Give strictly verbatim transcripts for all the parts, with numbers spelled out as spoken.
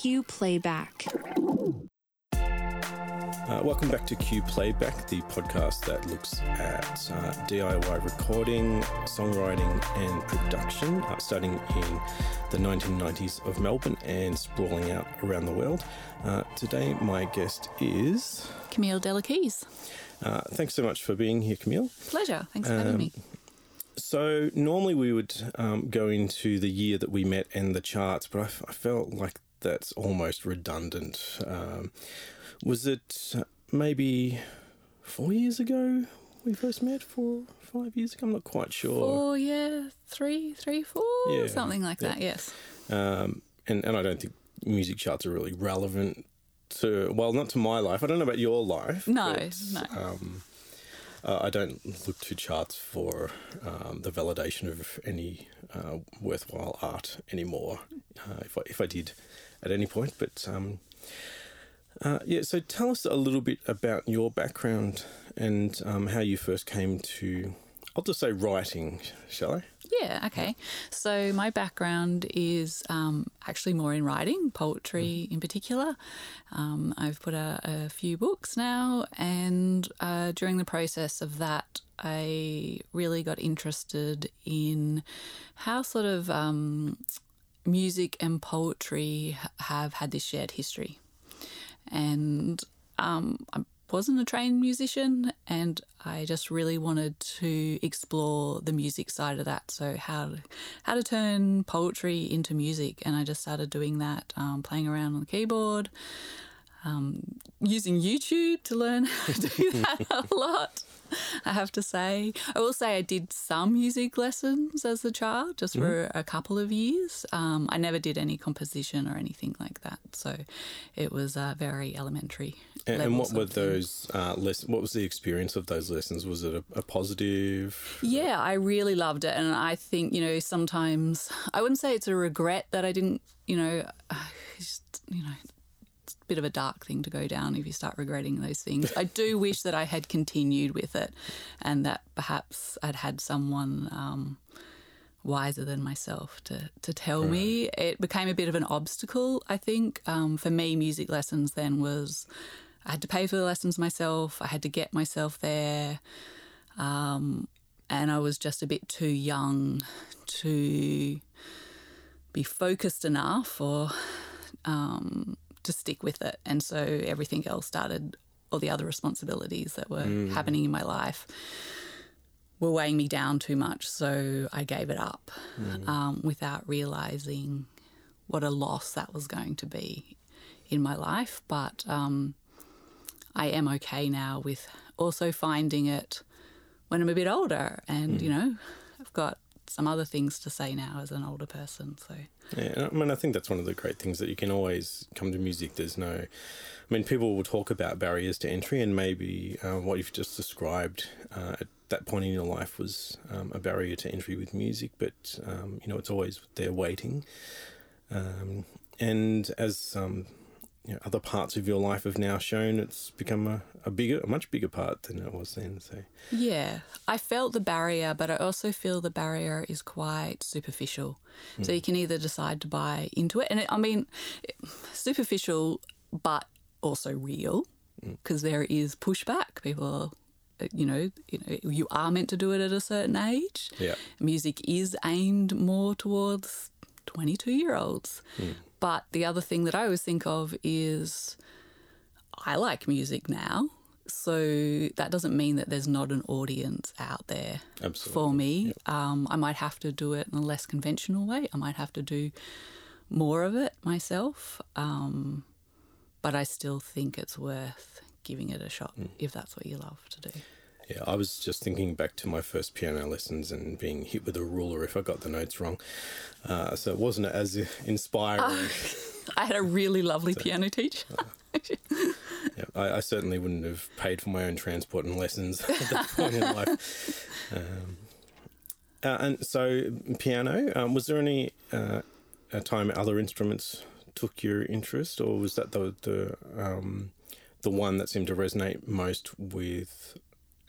Cue Playback. Uh, welcome back to Cue Playback, the podcast that looks at uh, D I Y recording, songwriting and production, uh, starting in the nineteen nineties of Melbourne and sprawling out around the world. Uh, today my guest is... Camille Delaquise. Uh, thanks so much for being here, Camille. Pleasure. Thanks for um, having me. So normally we would um, go into the year that we met and the charts, but I, f- I felt like that's almost redundant. Um, was it maybe four years ago we first met? Four, five years ago? I'm not quite sure. Four, yeah, three, three, four, yeah, something like yeah. that, yes. Um, and, and I don't think music charts are really relevant to, well, not to my life. I don't know about your life. No, but, no. Um, Uh, I don't look to charts for um, the validation of any uh, worthwhile art anymore, uh, if, I, if I did at any point. But, um, uh, yeah, so tell us a little bit about your background and um, how you first came to, I'll just say writing, shall I? Yeah, okay. So my background is um, actually more in writing, poetry in particular. Um, I've put out a few books now, and uh, during the process of that, I really got interested in how sort of um, music and poetry have had this shared history. And um, I'm wasn't a trained musician, and I just really wanted to explore the music side of that, so how how to turn poetry into music. And I just started doing that, um, playing around on the keyboard, um, using YouTube to learn how to do that a lot, I have to say. I will say I did some music lessons as a child, just mm-hmm. for a couple of years. Um, I never did any composition or anything like that, so it was uh, very elementary. And, and what were those uh, lessons? What was the experience of those lessons? Was it a, a positive? Yeah, I really loved it, and I think, you know, sometimes I wouldn't say it's a regret that I didn't, you know, just, you know. Bit of a dark thing to go down if you start regretting those things. I do wish that I had continued with it, and that perhaps I'd had someone um, wiser than myself to to tell me. It became a bit of an obstacle, I think. Um, for me, music lessons then was I had to pay for the lessons myself. I had to get myself there, um, and I was just a bit too young to be focused enough or... Um, to stick with it. And so everything else started, all the other responsibilities that were mm. happening in my life were weighing me down too much, so I gave it up mm. um, without realising what a loss that was going to be in my life. But um, I am okay now with also finding it when I'm a bit older and, mm. you know, I've got some other things to say now as an older person. So yeah, I mean, I think that's one of the great things that you can always come to music. There's no, I mean, people will talk about barriers to entry, and maybe uh, what you've just described uh, at that point in your life was um, a barrier to entry with music. But um, you know, it's always there waiting. Um, and as um, you know, other parts of your life have now shown, it's become a, a bigger, a much bigger part than it was then. So yeah, I felt the barrier, but I also feel the barrier is quite superficial. Mm. So you can either decide to buy into it, and it, I mean, superficial, but also real, because mm. there is pushback. People, are, you know, you know, you are meant to do it at a certain age. Yeah, music is aimed more towards twenty-two-year-olds. Mm. But the other thing that I always think of is I like music now, so that doesn't mean that there's not an audience out there Absolutely. For me. Yep. Um, I might have to do it in a less conventional way. I might have to do more of it myself, um, but I still think it's worth giving it a shot mm. if that's what you love to do. Yeah, I was just thinking back to my first piano lessons and being hit with a ruler if I got the notes wrong. Uh, so it wasn't as inspiring. Uh, I had a really lovely so, piano teacher. uh, yeah, I, I certainly wouldn't have paid for my own transport and lessons at that point in life. Um, uh, and so piano, um, was there any uh, time other instruments took your interest, or was that the the, um, the one that seemed to resonate most with...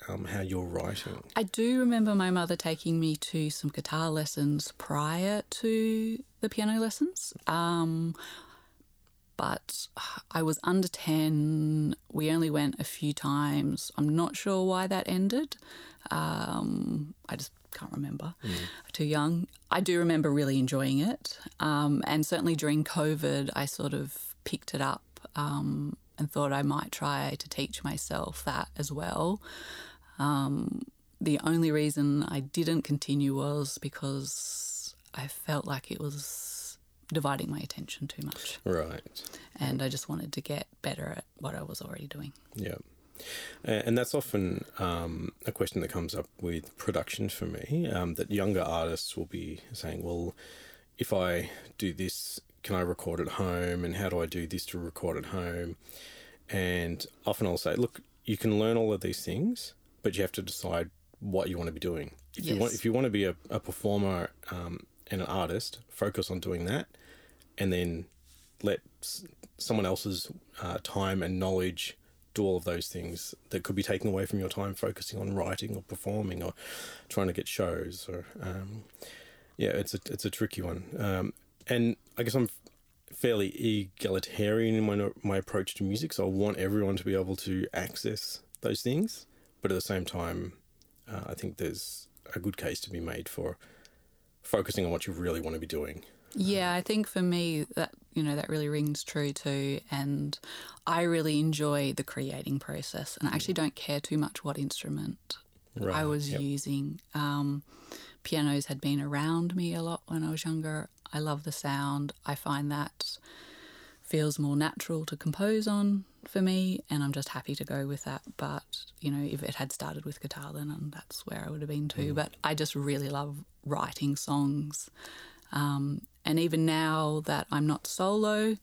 Um, how you're writing? I do remember my mother taking me to some guitar lessons prior to the piano lessons. Um, but I was under ten. We only went a few times. I'm not sure why that ended. Um, I just can't remember. Mm. Too young. I do remember really enjoying it. Um, and certainly during COVID, I sort of picked it up um, and thought I might try to teach myself that as well. Um, the only reason I didn't continue was because I felt like it was dividing my attention too much. Right. And I just wanted to get better at what I was already doing. Yeah. And that's often um, a question that comes up with production for me, um, that younger artists will be saying, well, if I do this, can I record at home? And how do I do this to record at home? And often I'll say, look, you can learn all of these things, but you have to decide what you want to be doing. If yes. you want, if you want to be a, a performer um, and an artist, focus on doing that, and then let s- someone else's uh, time and knowledge do all of those things that could be taken away from your time focusing on writing or performing or trying to get shows. Or um, yeah, it's a it's a tricky one. Um, and I guess I'm fairly egalitarian in my my approach to music, so I want everyone to be able to access those things. But at the same time, uh, I think there's a good case to be made for focusing on what you really want to be doing. Yeah, I think for me that, you know, that really rings true too. And I really enjoy the creating process, and I actually don't care too much what instrument right. I was yep. using. Um, pianos had been around me a lot when I was younger. I love the sound. I find that feels more natural to compose on for me, and I'm just happy to go with that. But, you know, if it had started with guitar, then that's where I would have been too. Mm. But I just really love writing songs. Um, and even now that I'm not solo,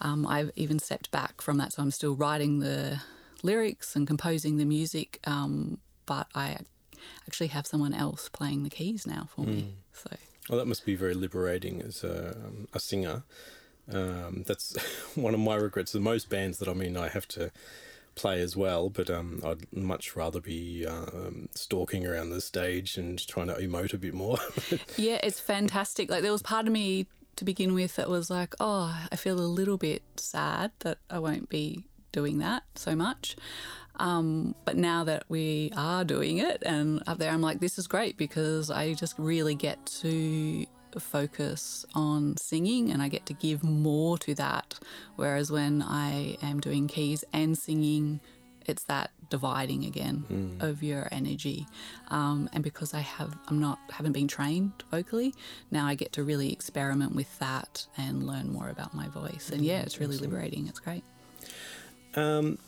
um, I've even stepped back from that. So I'm still writing the lyrics and composing the music, um, but I actually have someone else playing the keys now for mm. me. So, well, that must be very liberating as a, um, a singer. Um, that's one of my regrets. The most bands that I'm in, I have to play as well, but um, I'd much rather be um, stalking around the stage and trying to emote a bit more. Yeah, it's fantastic. Like, there was part of me to begin with that was like, oh, I feel a little bit sad that I won't be doing that so much. Um, but now that we are doing it and up there, I'm like, this is great, because I just really get to focus on singing and I get to give more to that, whereas when I am doing keys and singing, it's that dividing again mm. of your energy. Um, and because I have I'm not haven't been trained vocally, now I get to really experiment with that and learn more about my voice. And yeah, it's really Excellent. liberating. It's great. Um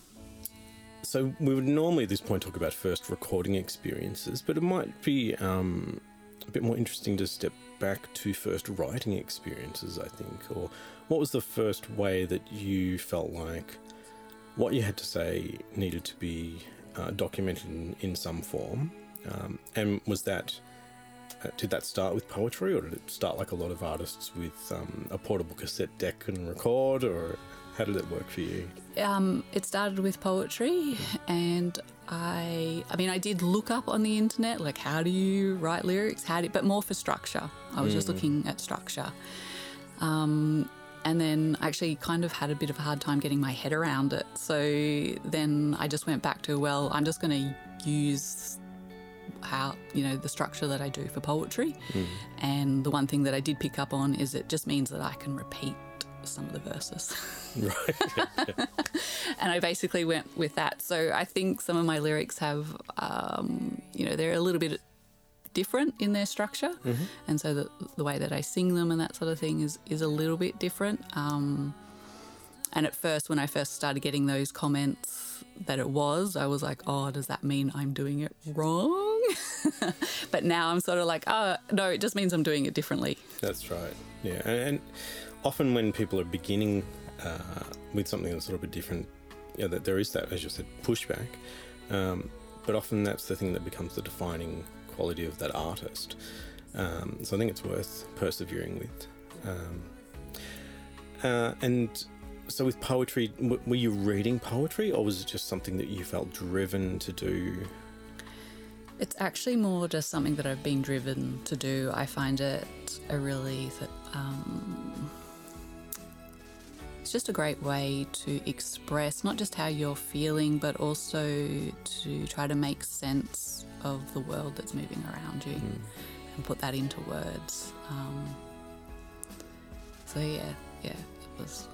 so we would normally at this point talk about first recording experiences, but it might be um a bit more interesting to step back to first writing experiences, I think. Or what was the first way that you felt like what you had to say needed to be uh, documented in, in some form? Um, and was that, uh, did that start with poetry, or did it start like a lot of artists with um, a portable cassette deck and record, or how did it work for you? Um, it started with poetry, and I I mean, I did look up on the internet, like, how do you write lyrics, how do, but more for structure. I was mm. just looking at structure. Um, and then I actually kind of had a bit of a hard time getting my head around it. So then I just went back to, well, I'm just going to use how, you know, the structure that I do for poetry. Mm. And the one thing that I did pick up on is it just means that I can repeat some of the verses. Right. Yeah. And I basically went with that. So I think some of my lyrics have, um, you know, they're a little bit different in their structure. Mm-hmm. And so the, the way that I sing them and that sort of thing is, is a little bit different. Um, and at first, when I first started getting those comments that it was, I was like, oh, does that mean I'm doing it wrong? But now I'm sort of like, oh, no, it just means I'm doing it differently. That's right. Yeah. And, and often when people are beginning uh, with something that's a little bit different, you know, that there is that, as you said, pushback. Um, but often that's the thing that becomes the defining quality of that artist. Um, so I think it's worth persevering with. Um, uh, and so with poetry, w- were you reading poetry, or was it just something that you felt driven to do? It's actually more just something that I've been driven to do. I find it a really... Th- um, it's just a great way to express not just how you're feeling, but also to try to make sense of the world that's moving around you mm. and put that into words. Um, so yeah, yeah, it was.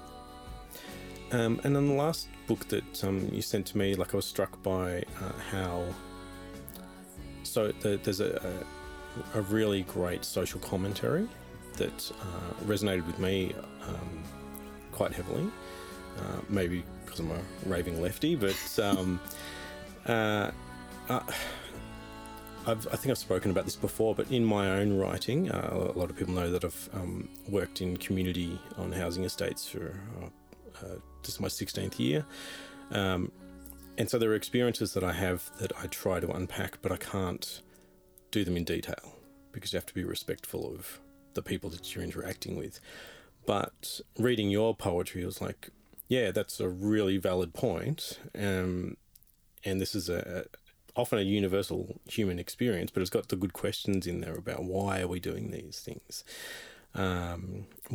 Um, and then the last book that um, you sent to me, like I was struck by uh, how, so the, there's a, a, a really great social commentary that uh, resonated with me um, quite heavily, uh, maybe because I'm a raving lefty, but um, uh, uh, I've, I think I've spoken about this before, but in my own writing, uh, a lot of people know that I've um, worked in community on housing estates for uh, Uh, this is my sixteenth year, um, and so there are experiences that I have that I try to unpack, but I can't do them in detail because you have to be respectful of the people that you're interacting with. But reading your poetry was like, yeah, that's a really valid point, um, and this is a, a often a universal human experience, but it's got the good questions in there about why are we doing these things, um,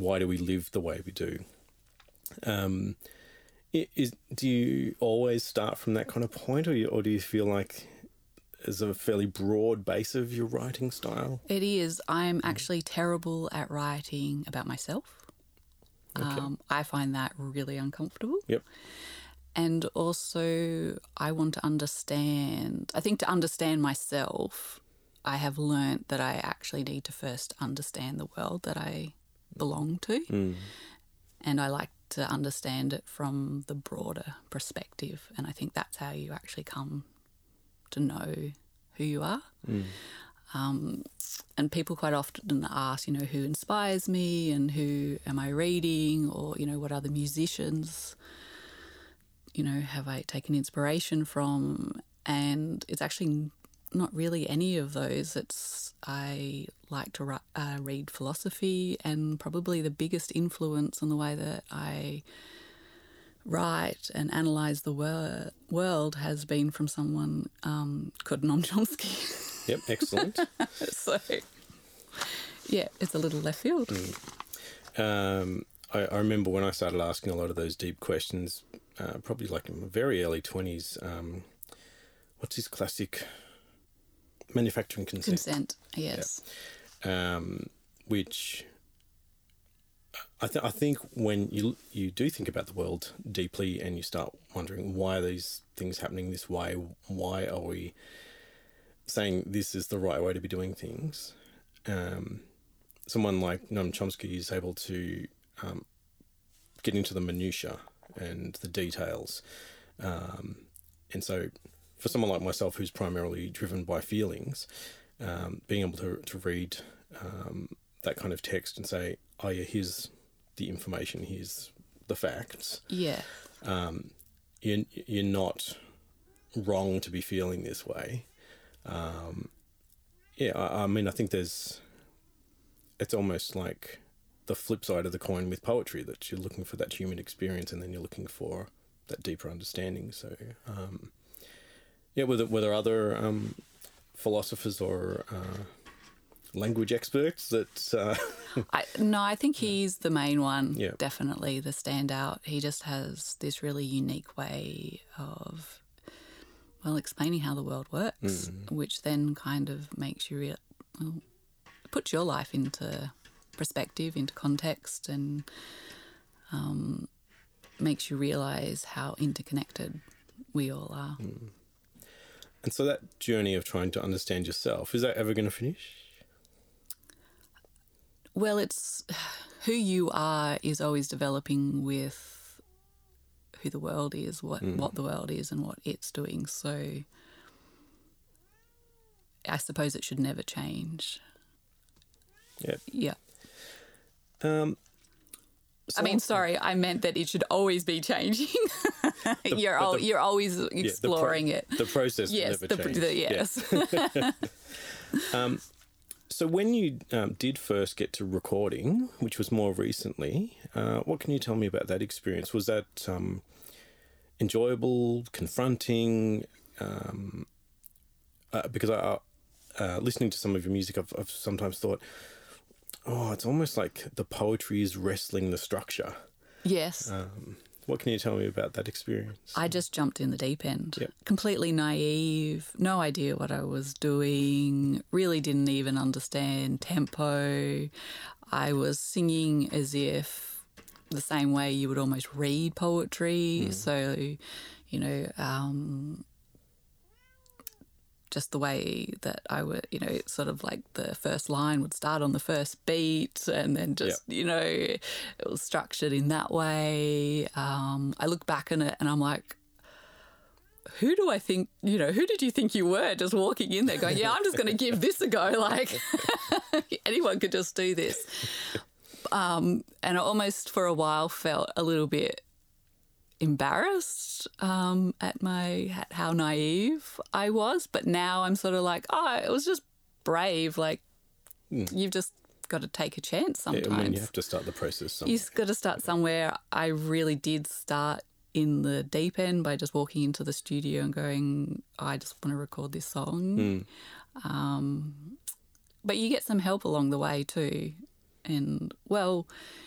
why do we live the way we do. Um, is, do you always start from that kind of point, or, you, or do you feel like there's a fairly broad base of your writing style? It is. I'm actually terrible at writing about myself. Okay. Um, I find that really uncomfortable. Yep. And also I want to understand, I think to understand myself, I have learnt that I actually need to first understand the world that I belong to. Mm. And I like to understand it from the broader perspective. And I think that's how you actually come to know who you are. Mm. Um, and people quite often ask, you know, who inspires me and who am I reading, or, you know, what other musicians, you know, have I taken inspiration from? And it's actually not really any of those. It's I like to uh, read philosophy, and probably the biggest influence on the way that I write and analyse the wor- world has been from someone um, called Noam Chomsky. Yep, excellent. So, yeah, it's a little left field. Mm. Um, I, I remember when I started asking a lot of those deep questions, uh, probably like in my very early twenties, um, what's his classic... Manufacturing Consent. Consent, yes. Yeah. Um, which I, th- I think when you you do think about the world deeply and you start wondering why are these things happening this way, why are we saying this is the right way to be doing things, um, someone like Noam Chomsky is able to um, get into the minutiae and the details. Um, and so... For someone like myself who's primarily driven by feelings, um, being able to, to read um, that kind of text and say, oh, yeah, here's the information, here's the facts. Yeah. Um, you're, you're not wrong to be feeling this way. Um, yeah, I, I mean, I think there's... It's almost like the flip side of the coin with poetry, that you're looking for that human experience and then you're looking for that deeper understanding. So... Um, Yeah, were there, were there other um, philosophers or uh, language experts that... Uh... I, no, I think he's the main one, yeah. Definitely the standout. He just has this really unique way of, well, explaining how the world works, mm-hmm. which then kind of makes you... Re- well, puts your life into perspective, into context, and um, makes you realise how interconnected we all are. Mm. And so that journey of trying to understand yourself, is that ever going to finish? Well, it's who you are is always developing with who the world is, what, mm. what the world is and what it's doing. So I suppose it should never change. Yeah. Yeah. Um, so I mean, sorry, I meant that it should always be changing. The, you're al- the, you're always exploring yeah, the pro- it. The process yes, never the, changes. The, yes. Yeah. um, so when you um, did first get to recording, which was more recently, uh, what can you tell me about that experience? Was that um, enjoyable, confronting? Um, uh, because I, uh, listening to some of your music, I've, I've sometimes thought, oh, it's almost like the poetry is wrestling the structure. Yes. Um, what can you tell me about that experience? I just jumped in the deep end. Yep. Completely naive, no idea what I was doing, really didn't even understand tempo. I was singing as if the same way you would almost read poetry. Mm. So, you know, um, just the way that I would, you know, sort of like the first line would start on the first beat and then just, yep. you know, it was structured in that way. Um, I look back on it and I'm like, who do I think, you know, who did you think you were just walking in there going, yeah, I'm just going to give this a go. Like anyone could just do this. Um, and I almost for a while felt a little bit embarrassed um, at my at how naive I was, but now I'm sort of like, oh, it was just brave. Like mm. you've just got to take a chance sometimes. Yeah, I mean, you have to start the process somewhere. You've got to start somewhere. I really did start in the deep end by just walking into the studio and going, oh, I just want to record this song. Mm. Um, but you get some help along the way too. And, well,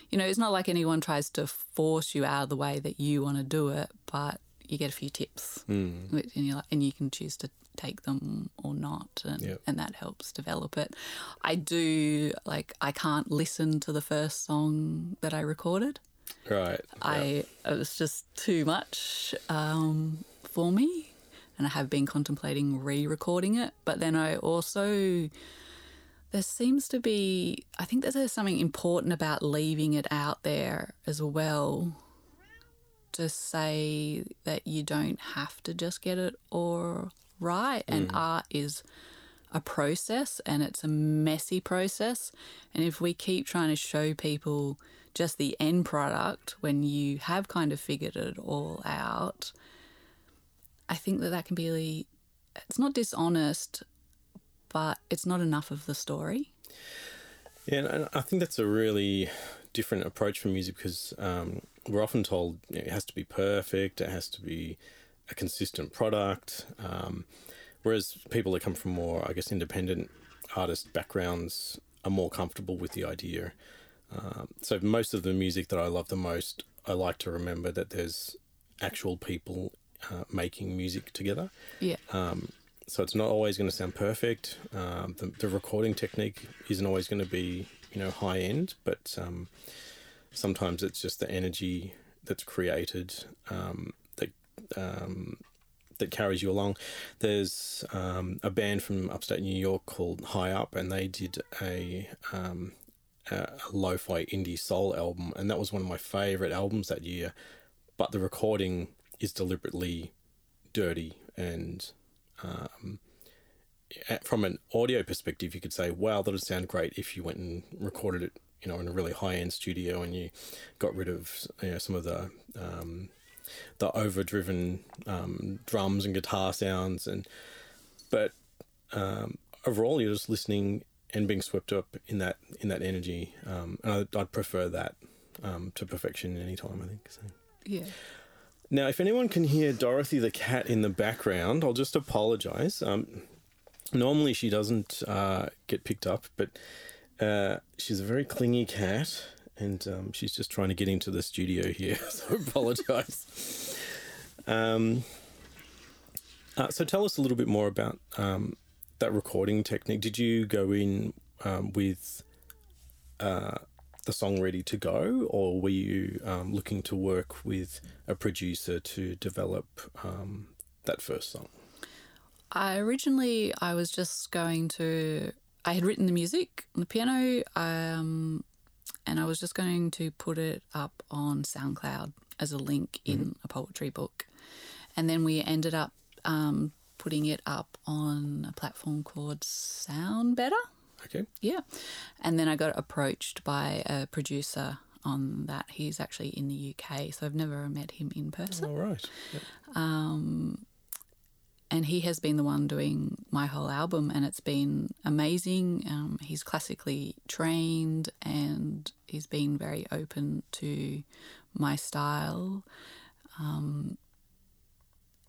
you know, it's not like anyone tries to force you out of the way that you want to do it, but you get a few tips mm. and, you're like, and you can choose to take them or not, and, yep. and that helps develop it. I do, like, I can't listen to the first song that I recorded. Right. I yep. It was just too much um, for me, and I have been contemplating re-recording it, but then I also... There seems to be, I think that there's something important about leaving it out there as well, to say that you don't have to just get it all right. Mm. And art is a process, and it's a messy process. And if we keep trying to show people just the end product when you have kind of figured it all out, I think that that can be really, it's not dishonest, but it's not enough of the story. Yeah, and I think that's a really different approach for music, because um, we're often told it has to be perfect, it has to be a consistent product, um, whereas people that come from more, I guess, independent artist backgrounds are more comfortable with the idea. Um, so most of the music that I love the most, I like to remember that there's actual people uh, making music together. Yeah. Um, So it's not always going to sound perfect. Um, the, the recording technique isn't always going to be, you know, high end, but um, sometimes it's just the energy that's created um, that um, that carries you along. There's um, a band from upstate New York called High Up, and they did a, um, a lo-fi indie soul album, and that was one of my favourite albums that year. But the recording is deliberately dirty and... Um, from an audio perspective, you could say, wow, that would sound great if you went and recorded it, you know, in a really high-end studio and you got rid of, you know, some of the um, the overdriven um, drums and guitar sounds. And but um, overall, you're just listening and being swept up in that in that energy. Um, and I'd, I'd prefer that um, to perfection any time, I think. So. Yeah. Now, if anyone can hear Dorothy the cat in the background, I'll just apologise. Um, normally she doesn't uh, get picked up, but uh, she's a very clingy cat, and um, she's just trying to get into the studio here, so I apologise. um, uh, so tell us a little bit more about um, that recording technique. Did you go in um, with uh, the song ready to go, or were you um, looking to work with a producer to develop um, that first song? I originally I was just going to I had written the music on the piano um, and I was just going to put it up on SoundCloud as a link in mm-hmm. a poetry book, and then we ended up um, putting it up on a platform called Soundbetter. Okay. Yeah. And then I got approached by a producer on that. He's actually in the U K, so I've never met him in person. All right. Yep. Um, and he has been the one doing my whole album, and it's been amazing. Um, he's classically trained, and he's been very open to my style um,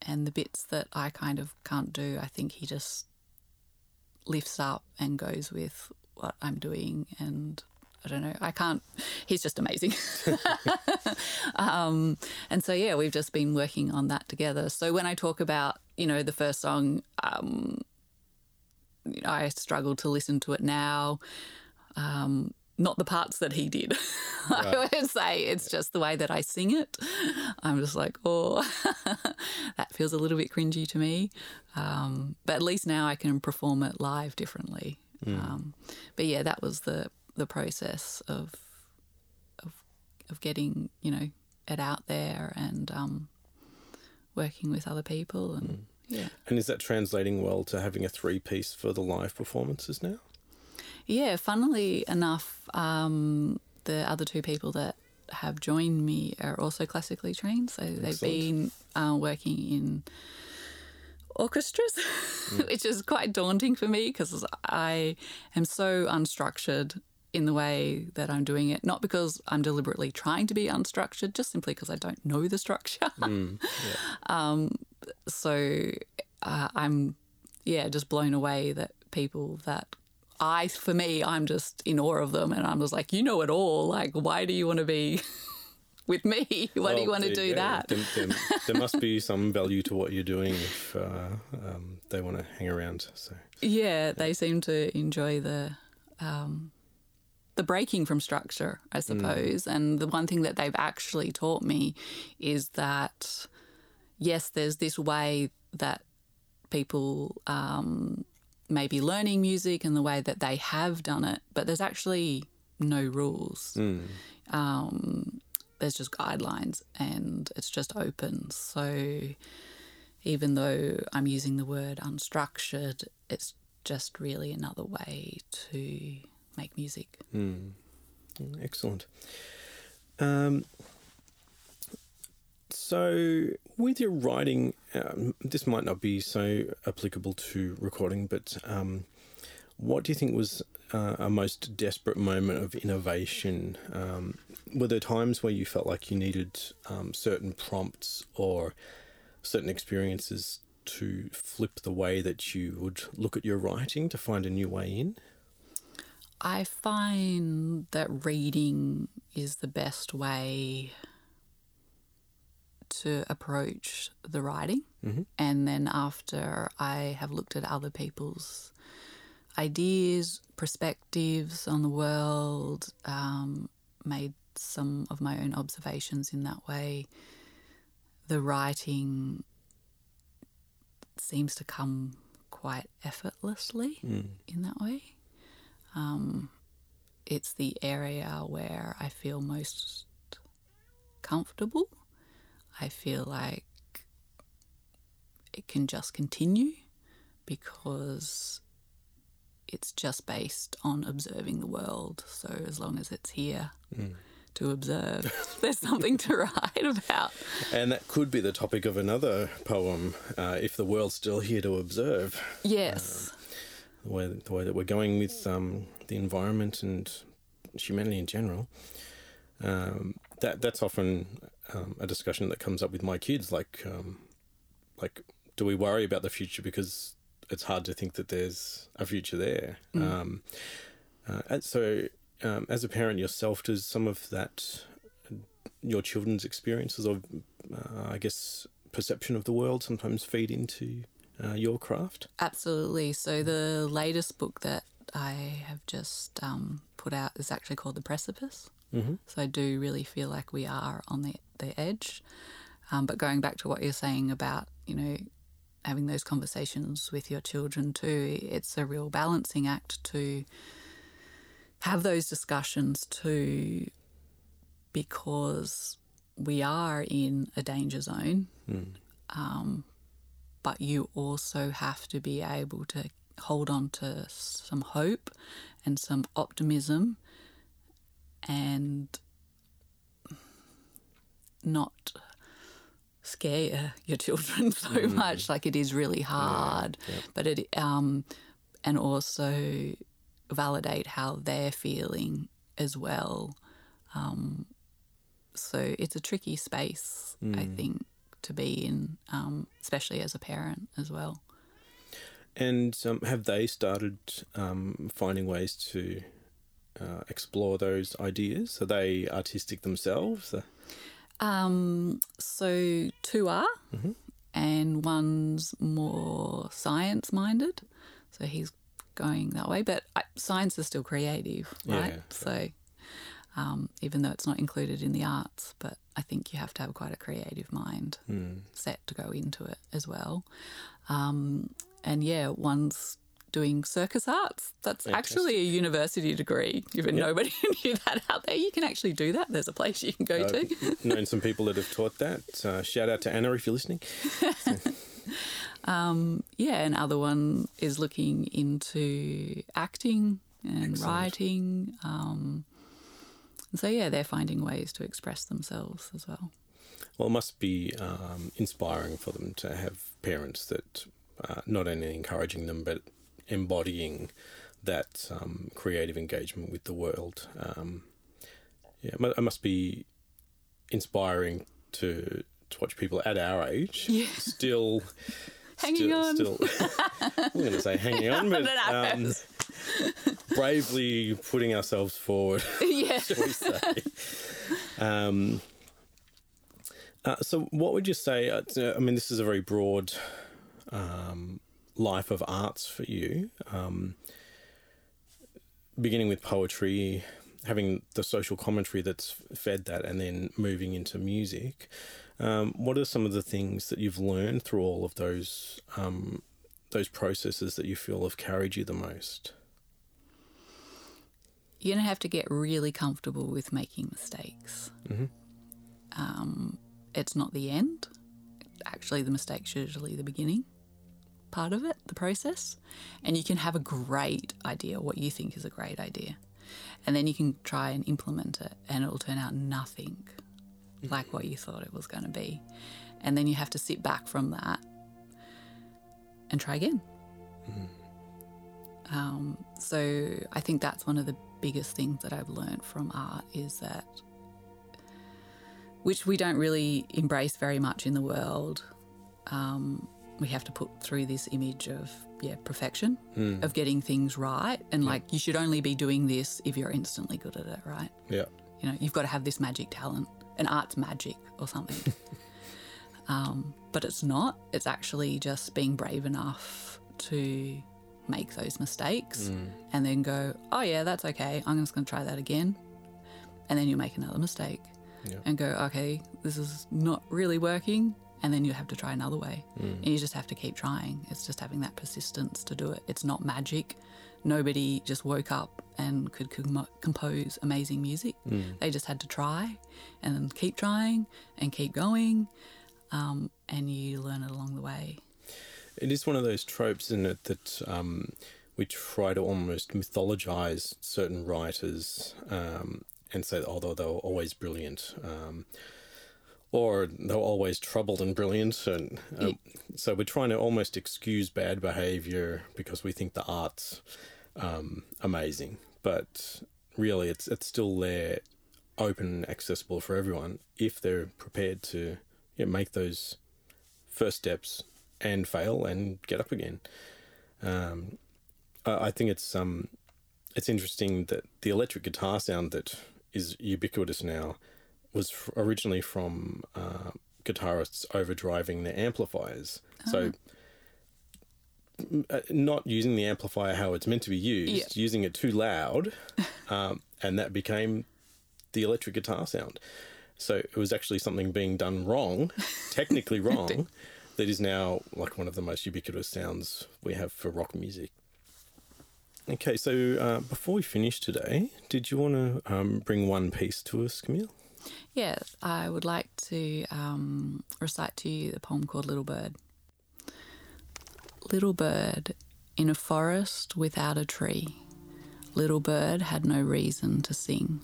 and the bits that I kind of can't do. I think he just... lifts up and goes with what I'm doing, and I don't know, I can't, he's just amazing. um, and so, yeah, we've just been working on that together. So when I talk about, you know, the first song, um, I struggle to listen to it now, um, not the parts that he did. Right. I would say it's just the way that I sing it. I'm just like, oh, that feels a little bit cringy to me. Um, but at least now I can perform it live differently. Mm. Um, but, yeah, that was the... the process of of of getting, you know, it out there and um, working with other people. And mm. yeah. And is that translating well to having a three-piece for the live performances now? Yeah, funnily enough, um, the other two people that have joined me are also classically trained, so they've Excellent. been uh, working in orchestras, mm. which is quite daunting for me because I am so unstructured in the way that I'm doing it, not because I'm deliberately trying to be unstructured, just simply because I don't know the structure. Mm, yeah. um, so uh, I'm, yeah, just blown away that people that I, for me, I'm just in awe of them, and I'm just like, you know it all. Like, why do you want to be with me? Why well, do you want to do yeah, that? There, there, there must be some value to what you're doing if uh, um, they want to hang around. So yeah, yeah, they seem to enjoy the... Um, the breaking from structure, I suppose. Mm. And the one thing that they've actually taught me is that, yes, there's this way that people um, may be learning music and the way that they have done it, but there's actually no rules. Mm. Um, there's just guidelines and it's just open. So even though I'm using the word unstructured, it's just really another way to... make music. Mm. Excellent. Um, so with your writing, um, this might not be so applicable to recording, but um, what do you think was uh, a most desperate moment of innovation? Um, were there times where you felt like you needed um, certain prompts or certain experiences to flip the way that you would look at your writing to find a new way in? I find that reading is the best way to approach the writing. Mm-hmm. And then after I have looked at other people's ideas, perspectives on the world, um, made some of my own observations in that way, the writing seems to come quite effortlessly mm. in that way. Um, it's the area where I feel most comfortable. I feel like it can just continue because it's just based on observing the world. So as long as it's here mm. to observe, there's something to write about. And that could be the topic of another poem, uh, If the World's Still Here to Observe. Yes. Um, The way, the way that we're going with um, the environment and humanity in general, um, that that's often um, a discussion that comes up with my kids. Like, um, like, do we worry about the future because it's hard to think that there's a future there? Mm. Um, uh, and so, um, as a parent yourself, does some of that, your children's experiences or, uh, I guess, perception of the world sometimes feed into Uh, your craft? Absolutely. So the latest book that I have just um, put out is actually called The Precipice. Mm-hmm. So I do really feel like we are on the, the edge. Um, but going back to what you're saying about, you know, having those conversations with your children too, it's a real balancing act to have those discussions too, because we are in a danger zone. Mm. Um But you also have to be able to hold on to some hope and some optimism and not scare your children so mm. much. Like, it is really hard. Yeah. Yep. But it um, and also validate how they're feeling as well. Um, so it's a tricky space, mm. I think, to be in, um, especially as a parent as well. And um, have they started um, finding ways to uh, explore those ideas? Are they artistic themselves? Um, so two are, mm-hmm. and one's more science-minded, so he's going that way. But I, science is still creative, right? Yeah, so um, even though it's not included in the arts, but I think you have to have quite a creative mind mm. set to go into it as well. Um, and, yeah, one's doing circus arts. That's Fantastic. Actually a university degree, even yep. nobody knew that out there. You can actually do that. There's a place you can go I've to. known some people that have taught that. Uh, shout out to Anna if you're listening. um, yeah, and other one is looking into acting and Excellent. Writing. Um, and so, yeah, they're finding ways to express themselves as well. Well, it must be um, inspiring for them to have parents that are not only encouraging them but embodying that um, creative engagement with the world. Um, yeah, it must be inspiring to to watch people at our age yeah. still hanging still, on. Still, I'm going to say hanging on, but um, bravely putting ourselves forward. Yeah. Shall we say? Um, uh, so, what would you say? Uh, I mean, this is a very broad. Um, life of arts for you, um, beginning with poetry, having the social commentary that's fed that, and then moving into music. Um, what are some of the things that you've learned through all of those um, those processes that you feel have carried you the most? You're going to have to get really comfortable with making mistakes. Mm-hmm. Um, it's not the end. Actually, the mistake's usually the beginning. Part of it, the process, and you can have a great idea, what you think is a great idea, and then you can try and implement it and it'll turn out nothing mm-hmm. like what you thought it was going to be, and then you have to sit back from that and try again. Mm-hmm. um, so I think that's one of the biggest things that I've learned from art, is that, which we don't really embrace very much in the world, um we have to put through this image of, yeah, perfection, mm. of getting things right. And, yeah. like, you should only be doing this if you're instantly good at it, right? Yeah. You know, you've got to have this magic talent, an art's magic or something. um, but it's not. It's actually just being brave enough to make those mistakes mm. and then go, oh, yeah, that's okay. I'm just going to try that again. And then you make another mistake yeah. and go, okay, this is not really working. And then you have to try another way. Mm. And you just have to keep trying. It's just having that persistence to do it. It's not magic. Nobody just woke up and could com- compose amazing music. Mm. They just had to try and then keep trying and keep going. Um, and you learn it along the way. It is one of those tropes, isn't it, that um, we try to almost mythologize certain writers um, and say, oh, they were always brilliant. Um Or they're always troubled and brilliant. And uh, so we're trying to almost excuse bad behaviour because we think the art's um, amazing. But really it's it's still there, open and accessible for everyone if they're prepared to you know, make those first steps and fail and get up again. Um, I, I think it's um, it's interesting that the electric guitar sound that is ubiquitous now was originally from uh, guitarists overdriving their amplifiers. Oh. So uh, not using the amplifier how it's meant to be used, yeah. using it too loud, um, and that became the electric guitar sound. So it was actually something being done wrong, technically wrong, that is now like one of the most ubiquitous sounds we have for rock music. Okay, so uh, before we finish today, did you want to um, bring one piece to us, Camille? Yeah, I would like to um, recite to you the poem called Little Bird. Little bird, in a forest without a tree, little bird had no reason to sing.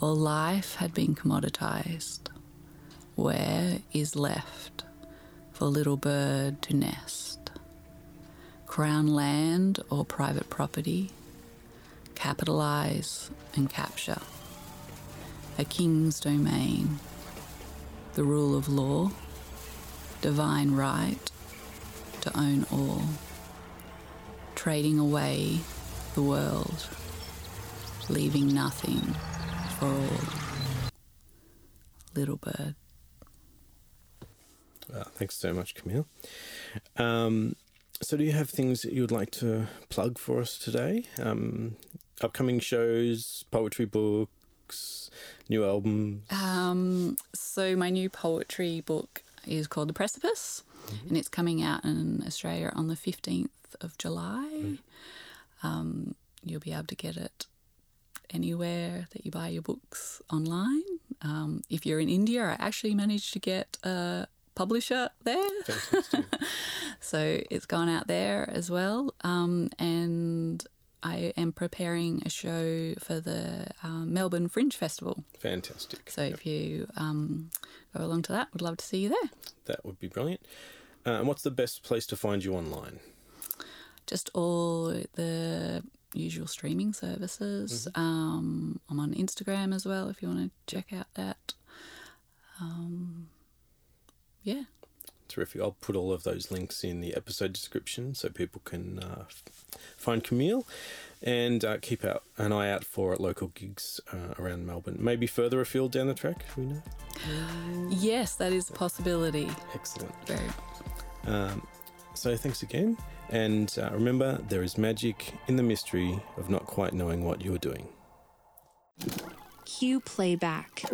All life had been commoditized. Where is left for little bird to nest? Crown land or private property, capitalize and capture. A king's domain, the rule of law, divine right to own all, trading away the world, leaving nothing for all. Little bird. Wow, thanks so much, Camille. Um, so do you have things that you would like to plug for us today? Um, upcoming shows, poetry books, new album? Um, so my new poetry book is called The Precipice, mm-hmm. and it's coming out in Australia on the fifteenth of July. Mm-hmm. Um, you'll be able to get it anywhere that you buy your books online. Um, if you're in India, I actually managed to get a publisher there. So it's gone out there as well. Um, and I am preparing a show for the uh, Melbourne Fringe Festival. Fantastic. So yep. if you um, go along to that, would love to see you there. That would be brilliant. Uh, and what's the best place to find you online? Just all the usual streaming services. Mm-hmm. Um, I'm on Instagram as well if you want to check out that. Um, yeah. Terrific. I'll put all of those links in the episode description so people can uh, find Camille and uh, keep out an eye out for local gigs uh, around Melbourne. Maybe further afield down the track, do we know? Yes, that is a possibility. Excellent. Very much. Um, so thanks again. And uh, remember, there is magic in the mystery of not quite knowing what you're doing. Cue playback.